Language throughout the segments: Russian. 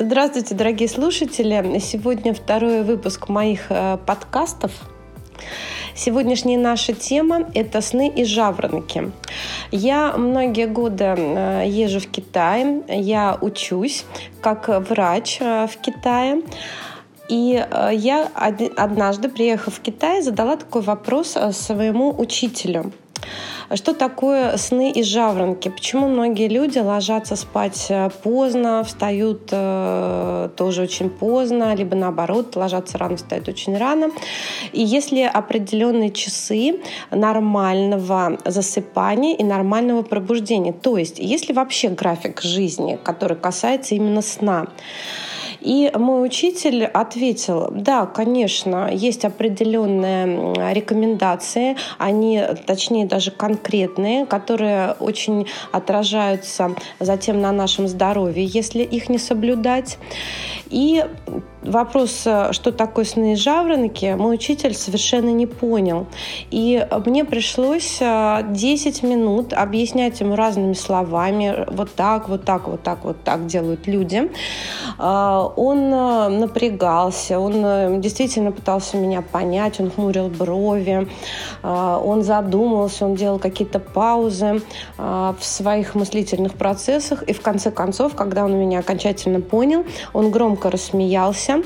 Здравствуйте, дорогие слушатели! Сегодня второй выпуск моих подкастов. Сегодняшняя наша тема – это сны и жаворонки. Я многие годы езжу в Китай, я учусь как врач в Китае. И я однажды, приехав в Китай, задала такой вопрос своему учителю. Что такое сны и жаворонки? Почему многие люди ложатся спать поздно, встают тоже очень поздно, либо наоборот, ложатся рано, встают очень рано? И есть ли определенные часы нормального засыпания и нормального пробуждения? То есть, есть ли вообще график жизни, который касается именно сна? И мой учитель ответил: да, конечно, есть определенные рекомендации, они, точнее, даже конкретные, которые очень отражаются затем на нашем здоровье, если их не соблюдать. И вопрос, что такое сны и жаворонки, мой учитель совершенно не понял. И мне пришлось 10 минут объяснять ему разными словами: вот так, вот так, вот так, вот так делают люди. Он напрягался, он действительно пытался меня понять, он хмурил брови, он задумался, он делал какие-то паузы в своих мыслительных процессах. И в конце концов, когда он меня окончательно понял, он громко рассмеялся.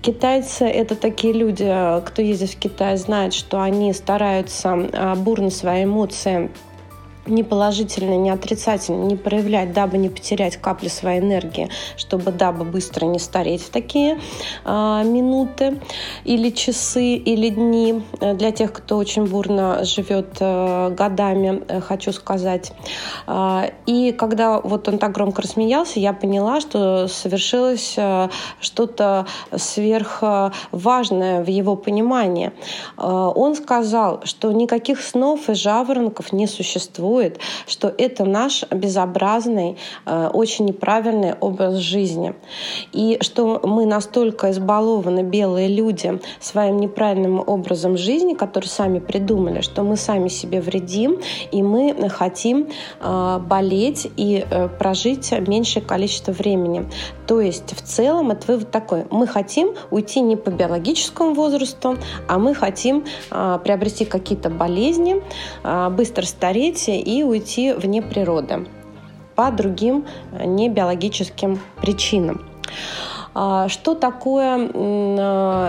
Китайцы — это такие люди, кто ездит в Китай, знает, что они стараются бурно свои эмоции ни положительно, ни отрицательно не проявлять, дабы не потерять капли своей энергии, дабы быстро не стареть в такие минуты или часы, или дни. Для тех, кто очень бурно живет годами, хочу сказать. И когда вот он так громко рассмеялся, я поняла, что совершилось что-то сверхважное в его понимании. Он сказал, что никаких снов и жаворонков не существует, что это наш безобразный, очень неправильный образ жизни. И что мы настолько избалованы, белые люди, своим неправильным образом жизни, который сами придумали, что мы сами себе вредим, и мы хотим болеть и прожить меньшее количество времени. То есть в целом это вывод такой: мы хотим уйти не по биологическому возрасту, а мы хотим приобрести какие-то болезни, быстро стареть и уйти вне природы по другим не биологическим причинам. Что такое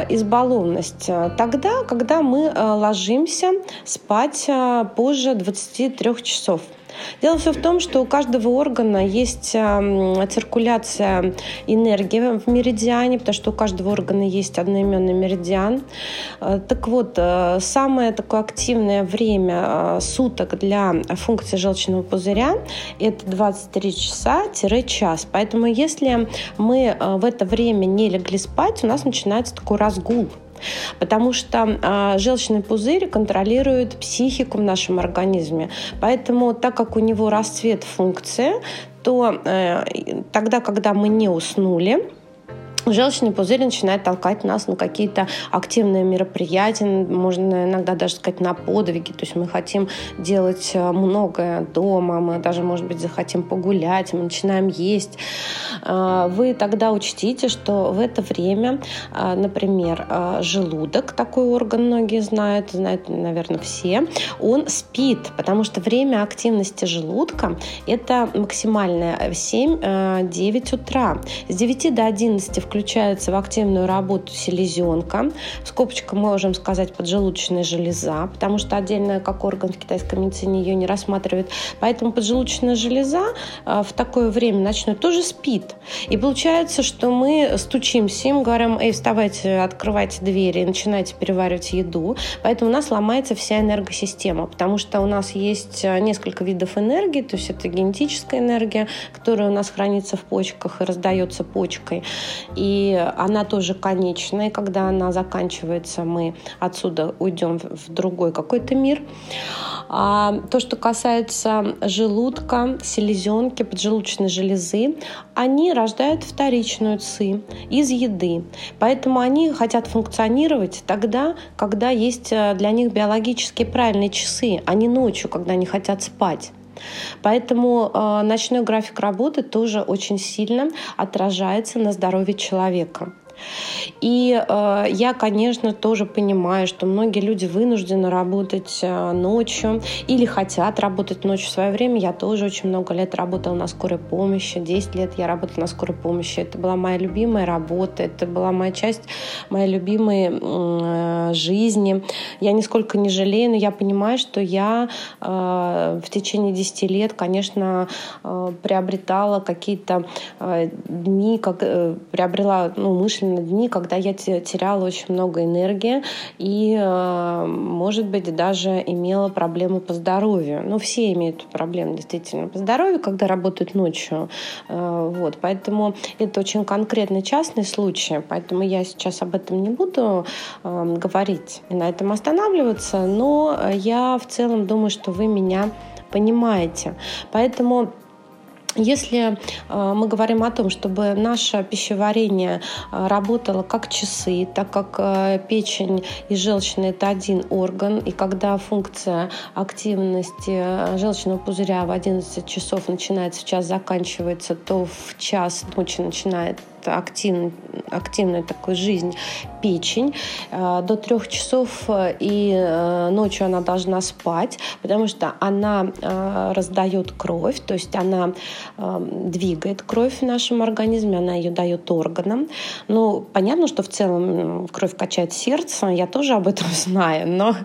избалованность? Тогда, когда мы ложимся спать позже 23 часов. Дело все в том, что у каждого органа есть циркуляция энергии в меридиане, потому что у каждого органа есть одноименный меридиан. Так вот, самое такое активное время суток для функции желчного пузыря – это 23 часа-час. Поэтому если мы в это время не легли спать, у нас начинается такой разгул. Потому что желчный пузырь контролирует психику в нашем организме. Поэтому, так как у него расцвет функции, то тогда, когда мы не уснули, желчный пузырь начинает толкать нас на какие-то активные мероприятия, можно иногда даже сказать на подвиги. То есть мы хотим делать многое дома, мы даже, может быть, захотим погулять, мы начинаем есть. Вы тогда учтите, что в это время, например, желудок, такой орган многие знают, наверное, все, он спит, потому что время активности желудка – это максимальное 7-9 утра. С 9 до 11 включается в активную работу селезенка, скобочка, мы можем сказать, поджелудочная железа, потому что отдельно как орган в китайской медицине ее не рассматривают. Поэтому поджелудочная железа в такое время ночное тоже спит. И получается, что мы стучимся им, говорим: эй, вставайте, открывайте двери, начинайте переваривать еду. Поэтому у нас ломается вся энергосистема, потому что у нас есть несколько видов энергии, то есть это генетическая энергия, которая у нас хранится в почках и раздается почкой. И она тоже конечная. Когда она заканчивается, мы отсюда уйдем в другой какой-то мир. А то, что касается желудка, селезенки, поджелудочной железы, они рождают вторичную ци из еды. Поэтому они хотят функционировать тогда, когда есть для них биологически правильные часы, а не ночью, когда они хотят спать. Поэтому ночной график работы тоже очень сильно отражается на здоровье человека. И я, конечно, тоже понимаю, что многие люди вынуждены работать ночью или хотят работать ночью. В свое время я тоже очень много лет работала на скорой помощи. 10 лет я работала на скорой помощи. Это была моя любимая работа, это была моя часть моей любимой жизни. Я нисколько не жалею, но я понимаю, что я в течение 10 лет, конечно, приобретала какие-то дни, приобрела умышленно дни, когда я теряла очень много энергии и, может быть, даже имела проблемы по здоровью. Ну, все имеют проблемы, действительно, по здоровью, когда работают ночью. Вот. Поэтому это очень конкретный частный случай, поэтому я сейчас об этом не буду говорить и на этом останавливаться, но я в целом думаю, что вы меня понимаете. Поэтому если мы говорим о том, чтобы наше пищеварение работало как часы, так как печень и желчная – это один орган, и когда функция активности желчного пузыря в 11 часов начинается, в час заканчивается, то в час ночи начинает активную такую жизнь печень. До 3 часов и ночью она должна спать, потому что она раздает кровь, то есть она двигает кровь в нашем организме, она ее дает органам. Ну, понятно, что в целом кровь качает сердце, я тоже об этом знаю, но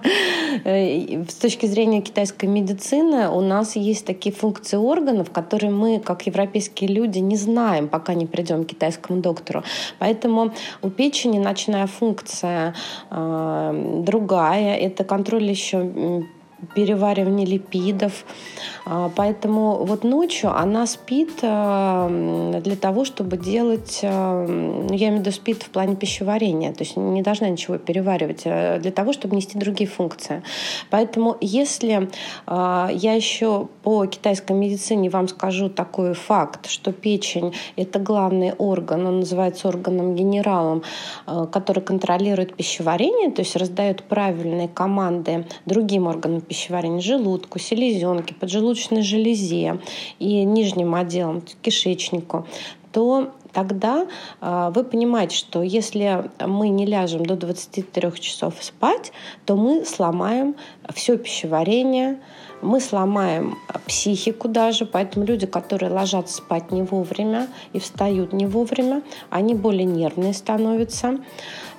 с точки зрения китайской медицины у нас есть такие функции органов, которые мы, как европейские люди, не знаем, пока не придем к китайскому доктору. Поэтому у печени ночная функция другая. Это контроль еще переваривания липидов. Поэтому вот ночью она спит для того, чтобы делать... Я имею в виду спит в плане пищеварения. То есть не должна ничего переваривать для того, чтобы нести другие функции. Поэтому если я еще по китайской медицине вам скажу такой факт, что печень – это главный орган, он называется органом-генералом, который контролирует пищеварение, то есть раздает правильные команды другим органам пищеварения, желудку, селезенке, поджелудочной железе и нижним отделом, кишечнику, то тогда вы понимаете, что если мы не ляжем до 23 часов спать, то мы сломаем все пищеварение, мы сломаем психику даже, поэтому люди, которые ложатся спать не вовремя и встают не вовремя, они более нервные становятся.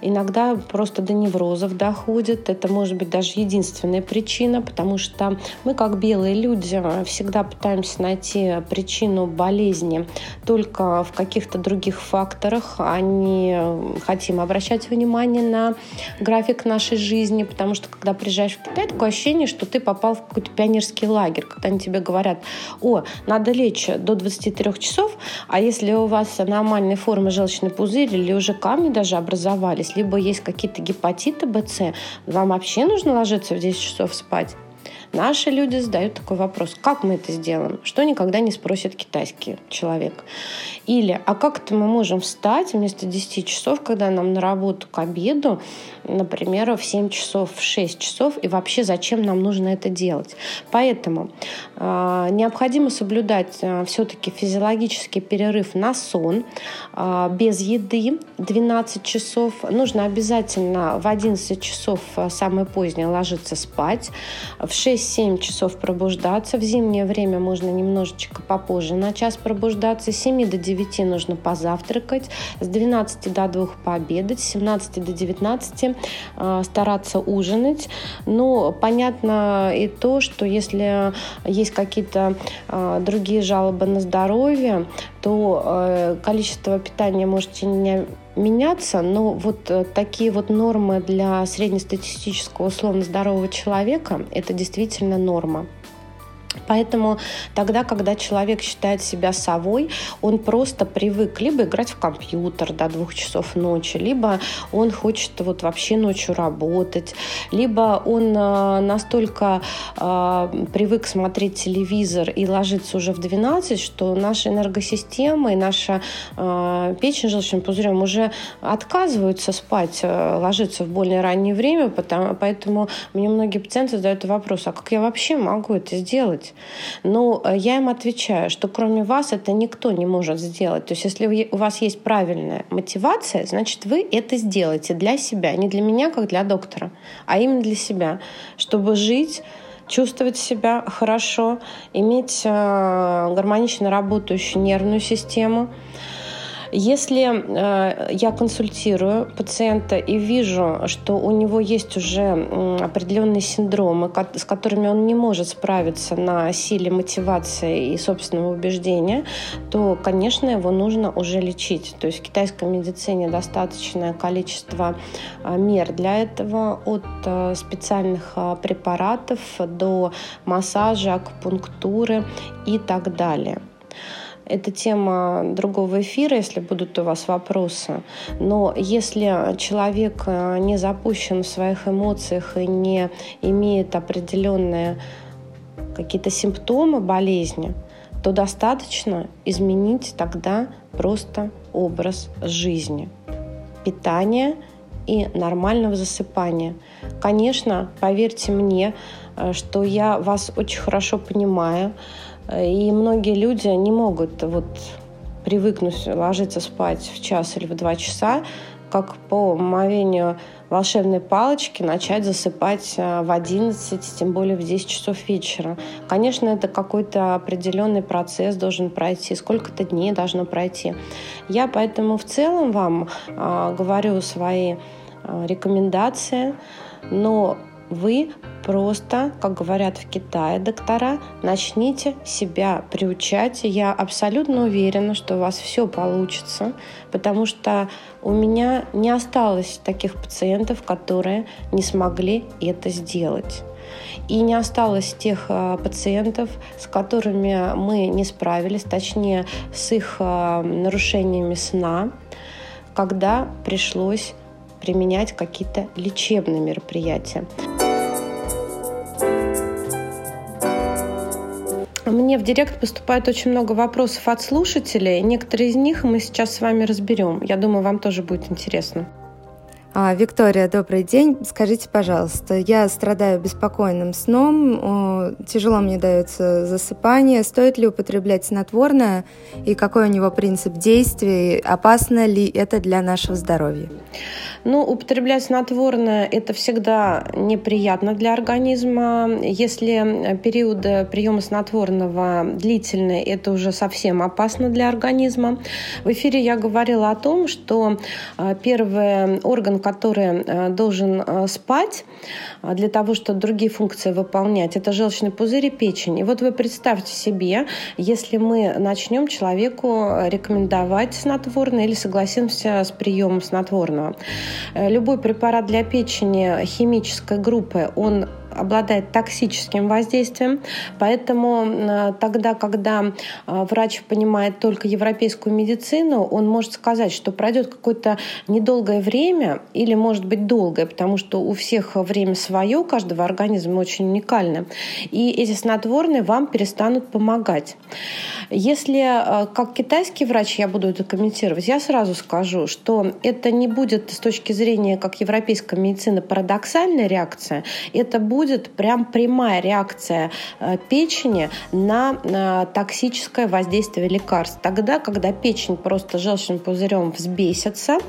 Иногда просто до неврозов доходит. Это может быть даже единственная причина, потому что мы, как белые люди, всегда пытаемся найти причину болезни только в каких-то других факторах. А не хотим обращать внимание на график нашей жизни, потому что, когда приезжаешь в Китай, такое ощущение, что ты попал в какой-то пионерский лагерь, когда они тебе говорят: о, надо лечь до 23 часов, а если у вас аномальной формы желчный пузырь или уже камни даже образовались, либо есть какие-то гепатиты Б, С, вам вообще нужно ложиться в 10 часов спать? Наши люди задают такой вопрос: как мы это сделаем? Что никогда не спросит китайский человек. Или: а как это мы можем встать вместо 10 часов, когда нам на работу к обеду, например, в 7 часов, в 6 часов, и вообще зачем нам нужно это делать? Поэтому необходимо соблюдать все-таки физиологический перерыв на сон, без еды 12 часов. Нужно обязательно в 11 часов самое позднее ложиться спать, в 6-7 часов пробуждаться. В зимнее время можно немножечко попозже на час пробуждаться. С 7 до 9 нужно позавтракать, с 12 до 2 пообедать, с 17 до 19 стараться ужинать. Но понятно и то, что если есть какие-то другие жалобы на здоровье, то количество питания можете не меняться, но вот такие вот нормы для среднестатистического условно здорового человека – это действительно норма. Поэтому тогда, когда человек считает себя совой, он просто привык либо играть в компьютер до 2 часов ночи, либо он хочет вот вообще ночью работать, либо он настолько привык смотреть телевизор и ложиться уже в 12, что наша энергосистема и наша печень с желчным пузырем уже отказываются спать, ложиться в более раннее время. Поэтому мне многие пациенты задают вопрос: а как я вообще могу это сделать? сделать? Ну, я им отвечаю, что кроме вас это никто не может сделать. То есть если у вас есть правильная мотивация, значит, вы это сделаете для себя, не для меня, как для доктора, а именно для себя, чтобы жить, чувствовать себя хорошо, иметь гармонично работающую нервную систему. Если я консультирую пациента и вижу, что у него есть уже определенные синдромы, с которыми он не может справиться на силе мотивации и собственного убеждения, то, конечно, его нужно уже лечить. То есть в китайской медицине достаточное количество мер для этого, от специальных препаратов до массажа, акупунктуры и так далее. Это тема другого эфира, если будут у вас вопросы. Но если человек не запущен в своих эмоциях и не имеет определенные какие-то симптомы болезни, то достаточно изменить тогда просто образ жизни, питание и нормального засыпания. Конечно, поверьте мне, что я вас очень хорошо понимаю, и многие люди не могут привыкнуть ложиться спать в 1 или 2 часа, как по мановению волшебной палочки начать засыпать в 11, тем более в 10 часов вечера. Конечно, это какой-то определенный процесс должен пройти, сколько-то дней должно пройти. Я поэтому в целом вам говорю свои рекомендации, но вы просто, как говорят в Китае доктора, начните себя приучать. Я абсолютно уверена, что у вас все получится, потому что у меня не осталось таких пациентов, которые не смогли это сделать. И не осталось тех пациентов, с которыми мы не справились, точнее, с их нарушениями сна, когда пришлось применять какие-то лечебные мероприятия. Мне в директ поступает очень много вопросов от слушателей. Некоторые из них мы сейчас с вами разберем. Я думаю, вам тоже будет интересно. Виктория, добрый день. Скажите, пожалуйста, я страдаю беспокойным сном, тяжело мне дается засыпание. Стоит ли употреблять снотворное? И какой у него принцип действия? Опасно ли это для нашего здоровья? Ну, употреблять снотворное – это всегда неприятно для организма. Если периоды приема снотворного длительные, это уже совсем опасно для организма. В эфире я говорила о том, что первый орган, который должен спать для того, чтобы другие функции выполнять, это желчный пузырь и печень. И вот вы представьте себе, если мы начнем человеку рекомендовать снотворное или согласимся с приемом снотворного. Любой препарат для печени химической группы, он обладает токсическим воздействием, поэтому тогда, когда врач понимает только европейскую медицину, он может сказать, что пройдет какое-то недолгое время или, может быть, долгое, потому что у всех время свое, у каждого организма очень уникально, и эти снотворные вам перестанут помогать. Если, как китайский врач, я буду это комментировать, я сразу скажу, что это не будет с точки зрения, как европейская медицина, парадоксальная реакция, это будет прям прямая реакция печени на токсическое воздействие лекарств. Тогда, когда печень просто желчным пузырем взбесится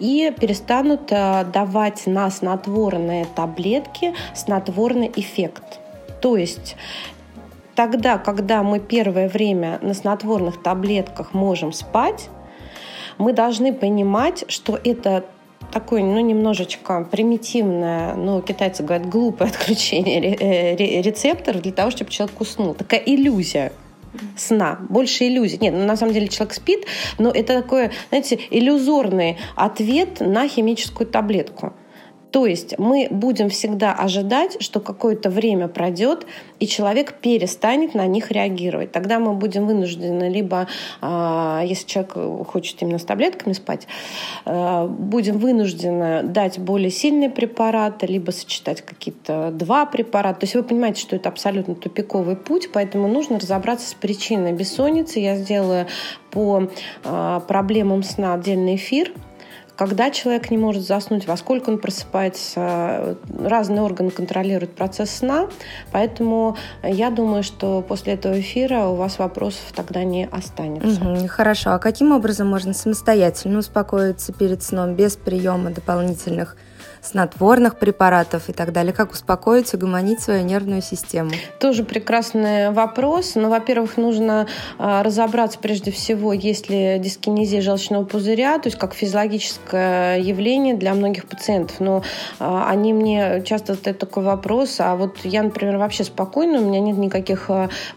и перестанут давать на снотворные таблетки снотворный эффект. То есть тогда, когда мы первое время на снотворных таблетках можем спать, мы должны понимать, что это такое, немножечко примитивное, китайцы говорят, глупое отключение рецепторов для того, чтобы человек уснул. Такая иллюзия сна, больше иллюзий. Нет, на самом деле человек спит, но это такой, иллюзорный ответ на химическую таблетку. То есть мы будем всегда ожидать, что какое-то время пройдет, и человек перестанет на них реагировать. Тогда мы будем вынуждены либо, если человек хочет именно с таблетками спать, будем вынуждены дать более сильные препараты, либо сочетать какие-то 2 препарата. То есть вы понимаете, что это абсолютно тупиковый путь, поэтому нужно разобраться с причиной бессонницы. Я сделаю по проблемам сна отдельный эфир, когда человек не может заснуть, во сколько он просыпается. Разные органы контролируют процесс сна, поэтому я думаю, что после этого эфира у вас вопросов тогда не останется. Угу, хорошо. А каким образом можно самостоятельно успокоиться перед сном без приема дополнительных снотворных препаратов и так далее? Как успокоить, угомонить свою нервную систему? Тоже прекрасный вопрос. Но, во-первых, нужно разобраться прежде всего, есть ли дискинезия желчного пузыря, то есть как физиологическое явление для многих пациентов. Но они мне часто задают такой вопрос, а вот я, например, вообще спокойна, у меня нет никаких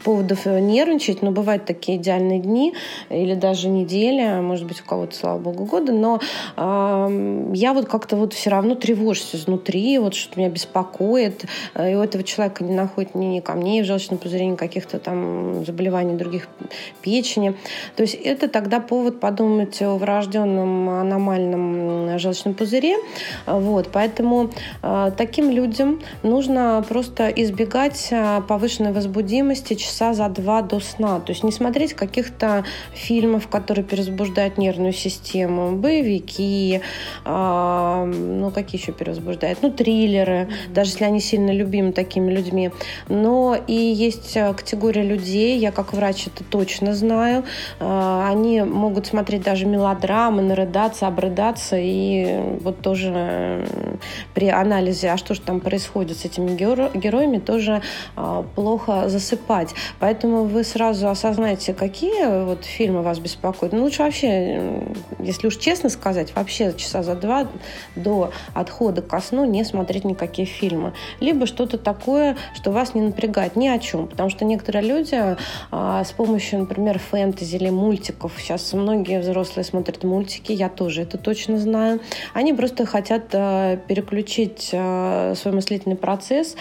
поводов нервничать, но бывают такие идеальные дни или даже недели, может быть, у кого-то, слава богу, года, но я вот как-то вот все равно тревожна. Тревожусь изнутри, вот что меня беспокоит, и у этого человека не находит ни камней в желчном пузыре, ни каких-то там заболеваний других печени. То есть это тогда повод подумать о врожденном аномальном желчном пузыре. Вот. Поэтому таким людям нужно просто избегать повышенной возбудимости часа за два до сна. То есть не смотреть каких-то фильмов, которые перевозбуждают нервную систему, боевики, какие еще перевозбуждает, триллеры, даже если они сильно любимы такими людьми. Но и есть категория людей, я как врач это точно знаю, они могут смотреть даже мелодрамы, нарыдаться, обрыдаться, и вот тоже при анализе, а что же там происходит с этими героями, тоже плохо засыпать. Поэтому вы сразу осознаете, какие вот фильмы вас беспокоят. Ну, лучше вообще, если уж честно сказать, вообще часа за два до отхода ко сну не смотреть никакие фильмы. Либо что-то такое, что вас не напрягает ни о чем. Потому что некоторые люди с помощью, например, фэнтези или мультиков, сейчас многие взрослые смотрят мультики, я тоже это точно знаю, они просто хотят переключить свой мыслительный процесс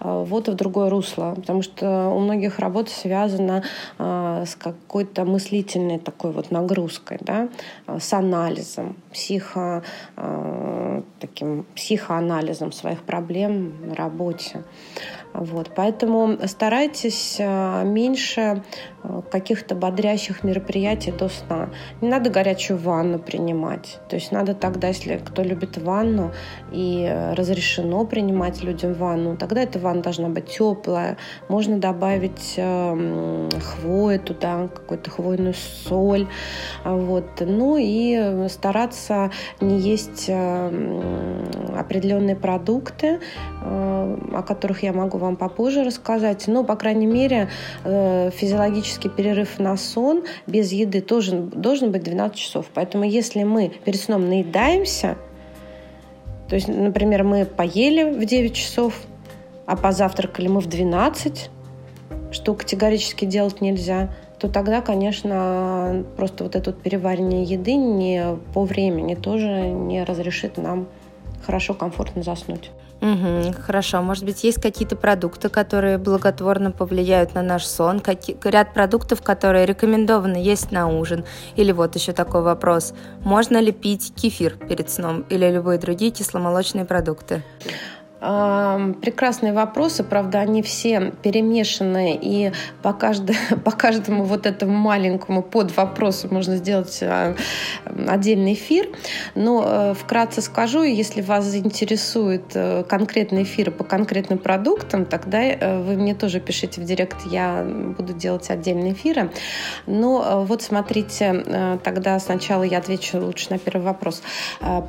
вот в другое русло. Потому что у многих работа связана с какой-то мыслительной такой вот нагрузкой, да, с анализом, психоанализом своих проблем на работе. Вот. Поэтому старайтесь меньше каких-то бодрящих мероприятий до сна. Не надо горячую ванну принимать. То есть надо тогда, если кто любит ванну и разрешено принимать людям ванну, тогда эта ванна должна быть теплая. Можно добавить хвои туда, какую-то хвойную соль. Вот. Ну и стараться не есть определенные продукты, о которых я могу вам попозже рассказать. Но, по крайней мере, физиологический перерыв на сон без еды тоже должен быть 12 часов. Поэтому если мы перед сном наедаемся, то есть, например, мы поели в 9 часов, а позавтракали мы в 12, что категорически делать нельзя, то тогда, конечно, просто вот это вот переваривание еды не по времени тоже не разрешит нам хорошо, комфортно заснуть. Угу, хорошо. Может быть, есть какие-то продукты, которые благотворно повлияют на наш сон? Ряд продуктов, которые рекомендовано есть на ужин? Или вот еще такой вопрос. Можно ли пить кефир перед сном или любые другие кисломолочные продукты? Прекрасные вопросы, правда, они все перемешаны, и по каждому вот этому маленькому подвопросу можно сделать отдельный эфир. Но вкратце скажу, если вас заинтересует конкретный эфир по конкретным продуктам, тогда вы мне тоже пишите в директ, я буду делать отдельные эфиры. Но вот смотрите, тогда сначала я отвечу лучше на первый вопрос.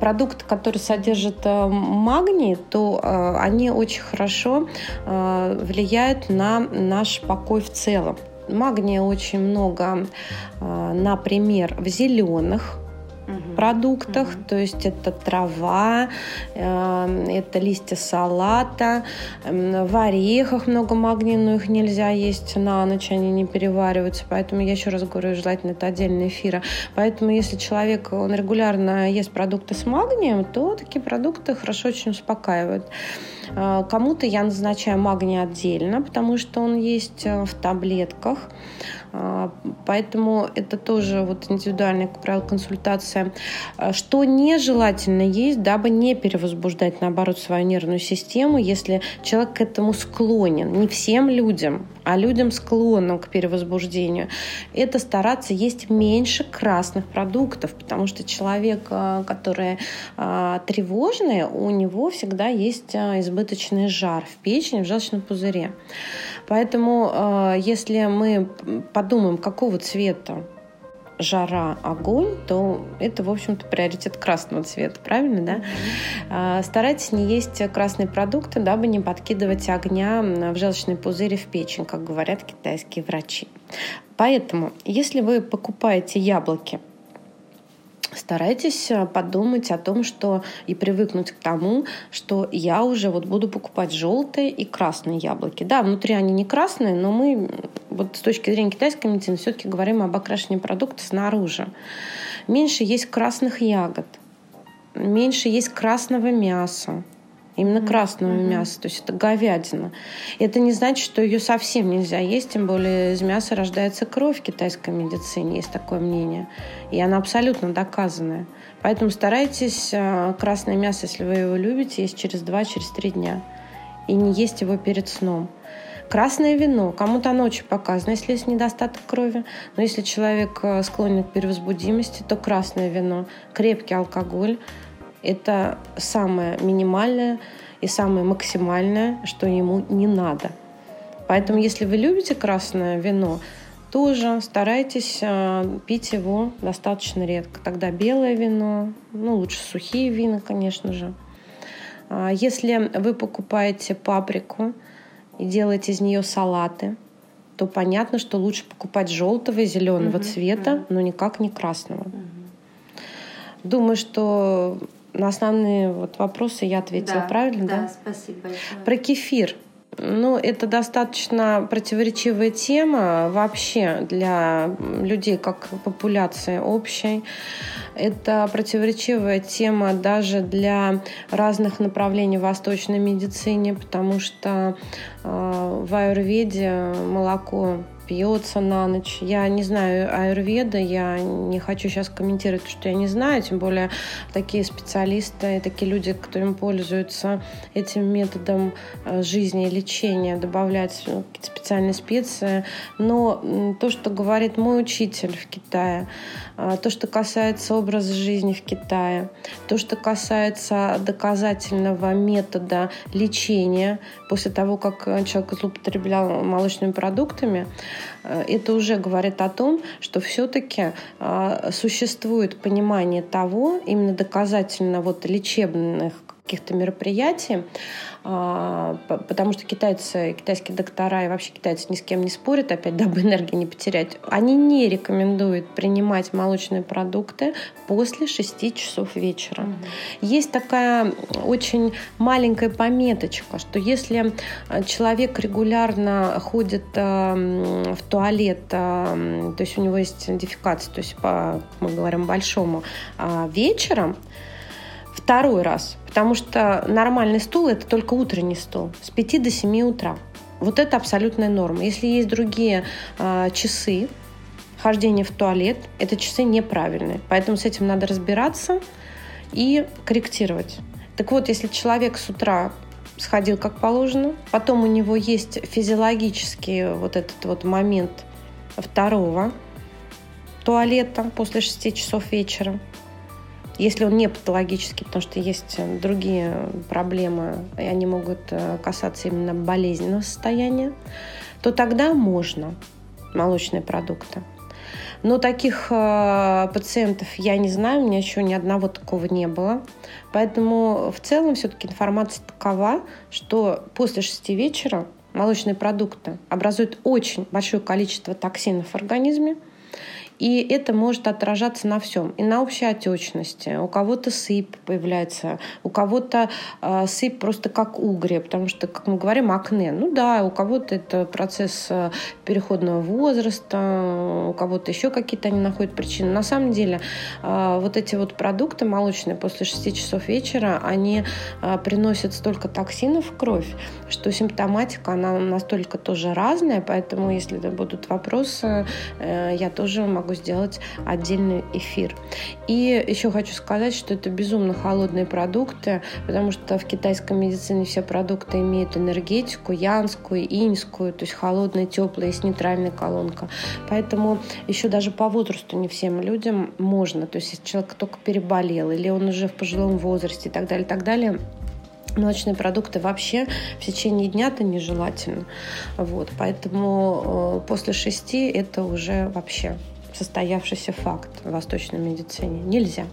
Продукт, который содержит магний, то они очень хорошо влияют на наш покой в целом. Магния очень много, например, в зеленых продуктах, то есть это трава, это листья салата, в орехах много магния, но их нельзя есть на ночь, они не перевариваются, поэтому я еще раз говорю, желательно это отдельные эфиры. Поэтому если человек, он регулярно ест продукты с магнием, то такие продукты хорошо очень успокаивают. Кому-то я назначаю магний отдельно, потому что он есть в таблетках, поэтому это тоже вот индивидуальная, как правило, консультация. Что нежелательно есть, дабы не перевозбуждать, наоборот, свою нервную систему, если человек к этому склонен. Не всем людям, а людям, склонным к перевозбуждению, это стараться есть меньше красных продуктов, потому что человек, который тревожный, у него всегда есть избыточный жар в печени, в желчном пузыре. Поэтому если мы подумаем, какого цвета жара, огонь, то это, в общем-то, приоритет красного цвета, правильно, да? Старайтесь не есть красные продукты, дабы не подкидывать огня в желчный пузырь и в печень, как говорят китайские врачи. Поэтому, если вы покупаете яблоки, старайтесь подумать о том, что и привыкнуть к тому, что я уже вот буду покупать желтые и красные яблоки. Да, внутри они не красные, но мы вот с точки зрения китайской медицины все-таки говорим об окрашивании продукта снаружи. Меньше есть красных ягод, меньше есть красного мяса. Именно красного мяса, то есть это говядина. Это не значит, что ее совсем нельзя есть, тем более из мяса рождается кровь в китайской медицине, есть такое мнение. И она абсолютно доказанная. Поэтому старайтесь красное мясо, если вы его любите, есть через 2-3 дня. И не есть его перед сном. Красное вино. Кому-то оно очень показано, если есть недостаток крови. Но если человек склонен к перевозбудимости, то красное вино, крепкий алкоголь, это самое минимальное и самое максимальное, что ему не надо. Поэтому, если вы любите красное вино, тоже старайтесь пить его достаточно редко. Тогда белое вино, лучше сухие вина, конечно же. Если вы покупаете паприку и делаете из нее салаты, то понятно, что лучше покупать желтого и зеленого цвета, но никак не красного. Думаю, что на основные вопросы я ответила, правильно? Да, спасибо большое. Про кефир. Это достаточно противоречивая тема вообще для людей как популяции общей. Это противоречивая тема даже для разных направлений в восточной медицине, потому что в аюрведе молоко пьется на ночь. Я не знаю аюрведа, я не хочу сейчас комментировать, что я не знаю, тем более такие специалисты, такие люди, которыми пользуются этим методом жизни и лечения, добавляют какие-то специальные специи. Но то, что говорит мой учитель в Китае, то, что касается образа жизни в Китае, то, что касается доказательного метода лечения после того, как человек злоупотреблял молочными продуктами, это уже говорит о том, что все-таки существует понимание того, именно доказательно лечебных каких-то мероприятий, потому что китайские доктора и вообще китайцы ни с кем не спорят, опять, дабы энергии не потерять, они не рекомендуют принимать молочные продукты после 6 часов вечера. Есть такая очень маленькая пометочка, что если человек регулярно ходит в туалет, то есть у него есть дефекация, то есть, мы говорим, большому вечером, второй раз, потому что нормальный стул – это только утренний стул с 5 до 7 утра. Вот это абсолютная норма. Если есть другие часы хождения в туалет, это часы неправильные. Поэтому с этим надо разбираться и корректировать. Так вот, если человек с утра сходил как положено, потом у него есть физиологический этот момент второго туалета после 6 часов вечера, если он не патологический, потому что есть другие проблемы, и они могут касаться именно болезненного состояния, то тогда можно молочные продукты. Но таких пациентов я не знаю, у меня еще ни одного такого не было. Поэтому в целом все-таки информация такова, что после 6 вечера молочные продукты образуют очень большое количество токсинов в организме, и это может отражаться на всем. И на общей отечности. У кого-то сыпь появляется, у кого-то сыпь просто как угри, потому что, как мы говорим, акне. У кого-то это процесс переходного возраста, у кого-то еще какие-то они находят причины. На самом деле, эти продукты молочные после 6 часов вечера, они приносят столько токсинов в кровь, что симптоматика, она настолько тоже разная, поэтому, если будут вопросы, я тоже могу могу сделать отдельный эфир. И еще хочу сказать, что это безумно холодные продукты, потому что в китайской медицине все продукты имеют энергетику янскую, иньскую, то есть холодная, теплая, с нейтральной колонкой. Поэтому еще даже по возрасту не всем людям можно. То есть если человек только переболел или он уже в пожилом возрасте и так далее, молочные продукты вообще в течение дня-то нежелательно. Вот, поэтому после 6 это уже вообще состоявшийся факт в восточной медицине. Нельзя.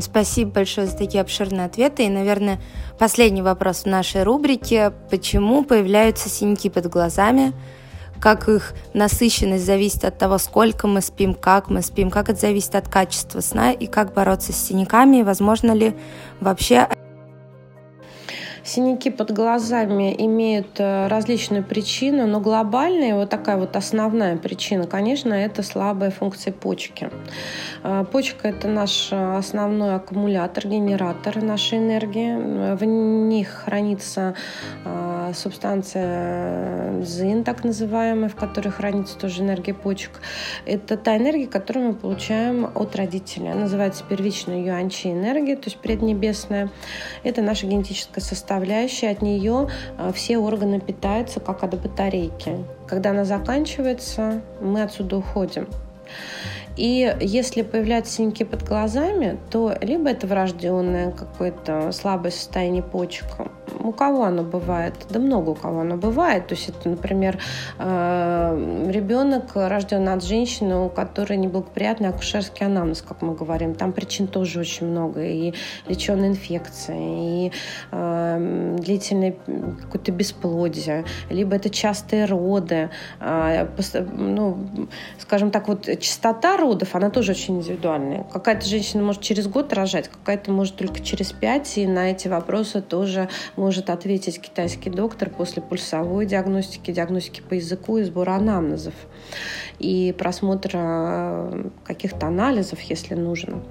Спасибо большое за такие обширные ответы. И, наверное, последний вопрос в нашей рубрике. Почему появляются синяки под глазами? Как их насыщенность зависит от того, сколько мы спим, как это зависит от качества сна и как бороться с синяками, и возможно ли вообще... Синяки под глазами имеют различные причины, но глобальная, вот такая вот основная причина, конечно, это слабая функция почки. Почка – это наш основной аккумулятор, генератор нашей энергии. В них хранится субстанция зин, так называемая, в которой хранится тоже энергия почек. Это та энергия, которую мы получаем от родителей. Она называется первичная юаньчи энергия, то есть преднебесная. Это наша генетическая составляющая. От нее все органы питаются, как от батарейки. Когда она заканчивается, мы отсюда уходим. И если появляются синяки под глазами, то либо это врожденное какое-то слабое состояние почек. У кого оно бывает? Да много у кого оно бывает. То есть это, например, ребенок, рожденный от женщины, у которой неблагоприятный акушерский анамнез, как мы говорим. Там причин тоже очень много. И леченая инфекция, и длительное какое-то бесплодие, либо это частые роды. Скажем так, вот частота родов, она тоже очень индивидуальная. Какая-то женщина может через год рожать, какая-то может только через 5, и на эти вопросы тоже может ответить китайский доктор после пульсовой диагностики, диагностики по языку и сбора анамнезов и просмотра каких-то анализов, если нужно.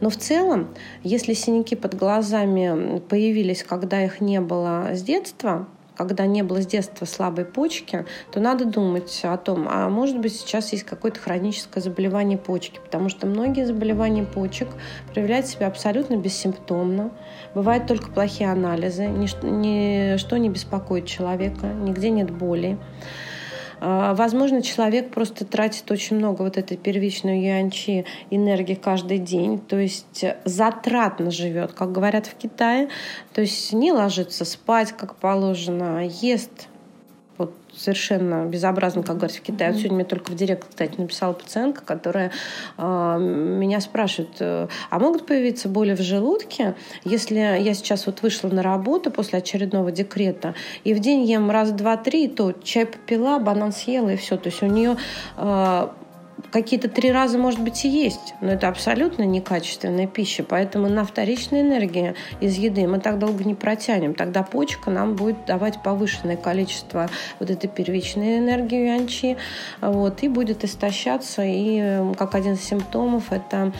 Но в целом, если синяки под глазами появились, когда их не было с детства, когда не было с детства слабой почки, то надо думать о том, а может быть сейчас есть какое-то хроническое заболевание почки, потому что многие заболевания почек проявляют себя абсолютно бессимптомно, бывают только плохие анализы, ничто не беспокоит человека, нигде нет боли. Возможно, человек просто тратит очень много вот этой первичной юаньчи энергии каждый день, то есть затратно живет, как говорят в Китае, то есть не ложится спать, как положено, ест вот совершенно безобразно, как говорят в Китае. Вот сегодня мне только в директ, кстати, написала пациентка, которая меня спрашивает, а могут появиться боли в желудке, если я сейчас вот вышла на работу после очередного декрета, и в день ем раз, два, три, то чай попила, банан съела, и все. То есть у нее... какие-то 3 раза, может быть, и есть, но это абсолютно некачественная пища, поэтому на вторичной энергии из еды мы так долго не протянем. Тогда почка нам будет давать повышенное количество вот этой первичной энергии юаньчи, вот, и будет истощаться, и как один из симптомов это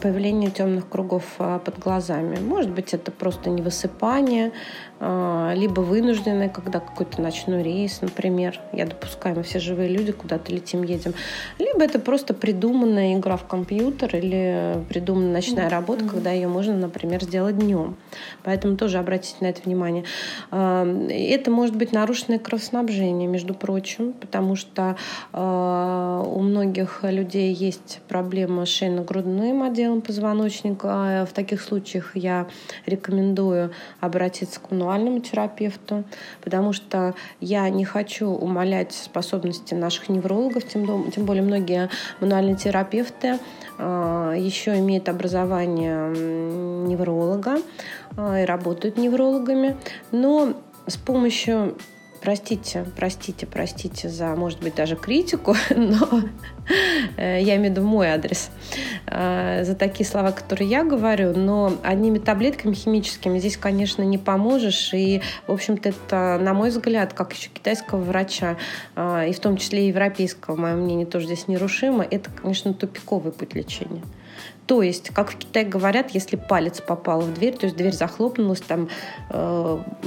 появление темных кругов под глазами. Может быть, это просто невысыпание, либо вынужденное, когда какой-то ночной рейс, например, я допускаю, мы все живые люди, куда-то летим, едем, либо это просто придуманная игра в компьютер или придуманная ночная работа, когда ее можно, например, сделать днем. Поэтому тоже обратите на это внимание. Это может быть нарушенное кровоснабжение, между прочим, потому что у многих людей есть проблема с шейно-грудным отделом позвоночника. В таких случаях я рекомендую обратиться к мануальному терапевту, потому что я не хочу умалять способности наших неврологов, тем более многие мануальные терапевты еще имеют образование невролога и работают неврологами, но с помощью, простите за, может быть, даже критику, но я имею в виду мой адрес, за такие слова, которые я говорю, но одними таблетками химическими здесь, конечно, не поможешь, и, в общем-то, это, на мой взгляд, как еще китайского врача, и в том числе и европейского, мое мнение, тоже здесь нерушимо, это, конечно, тупиковый путь лечения. То есть, как в Китае говорят, если палец попал в дверь, то есть дверь захлопнулась, там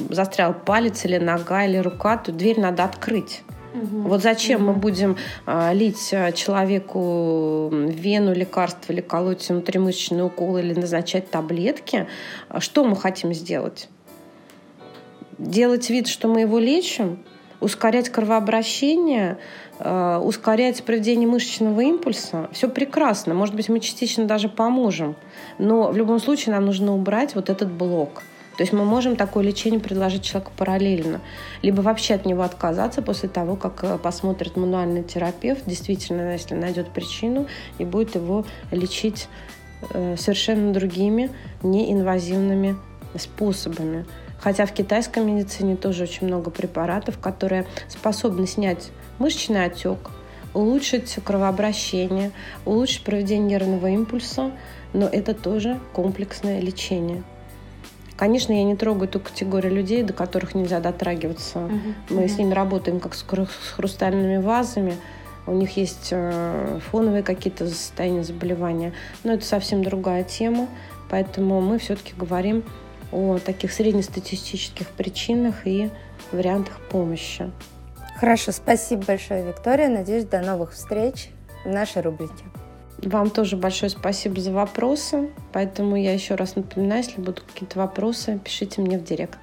застрял палец или нога, или рука, то дверь надо открыть. Угу. Вот зачем мы будем лить человеку в вену лекарства или колоть внутримышечный укол или назначать таблетки? Что мы хотим сделать? Делать вид, что мы его лечим? Ускорять кровообращение, ускорять проведение мышечного импульса. Все прекрасно. Может быть, мы частично даже поможем. Но в любом случае нам нужно убрать вот этот блок. То есть мы можем такое лечение предложить человеку параллельно. Либо вообще от него отказаться после того, как посмотрит мануальный терапевт, действительно, если найдет причину, и будет его лечить совершенно другими неинвазивными способами. Хотя в китайской медицине тоже очень много препаратов, которые способны снять мышечный отек, улучшить кровообращение, улучшить проведение нервного импульса, но это тоже комплексное лечение. Конечно, я не трогаю ту категорию людей, до которых нельзя дотрагиваться. Мы с ними работаем как с хрустальными вазами, у них есть фоновые какие-то состояния, заболевания, но это совсем другая тема, поэтому мы все-таки говорим о таких среднестатистических причинах и вариантах помощи. Хорошо, спасибо большое, Виктория. Надеюсь, до новых встреч в нашей рубрике. Вам тоже большое спасибо за вопросы. Поэтому я еще раз напоминаю, если будут какие-то вопросы, пишите мне в директ.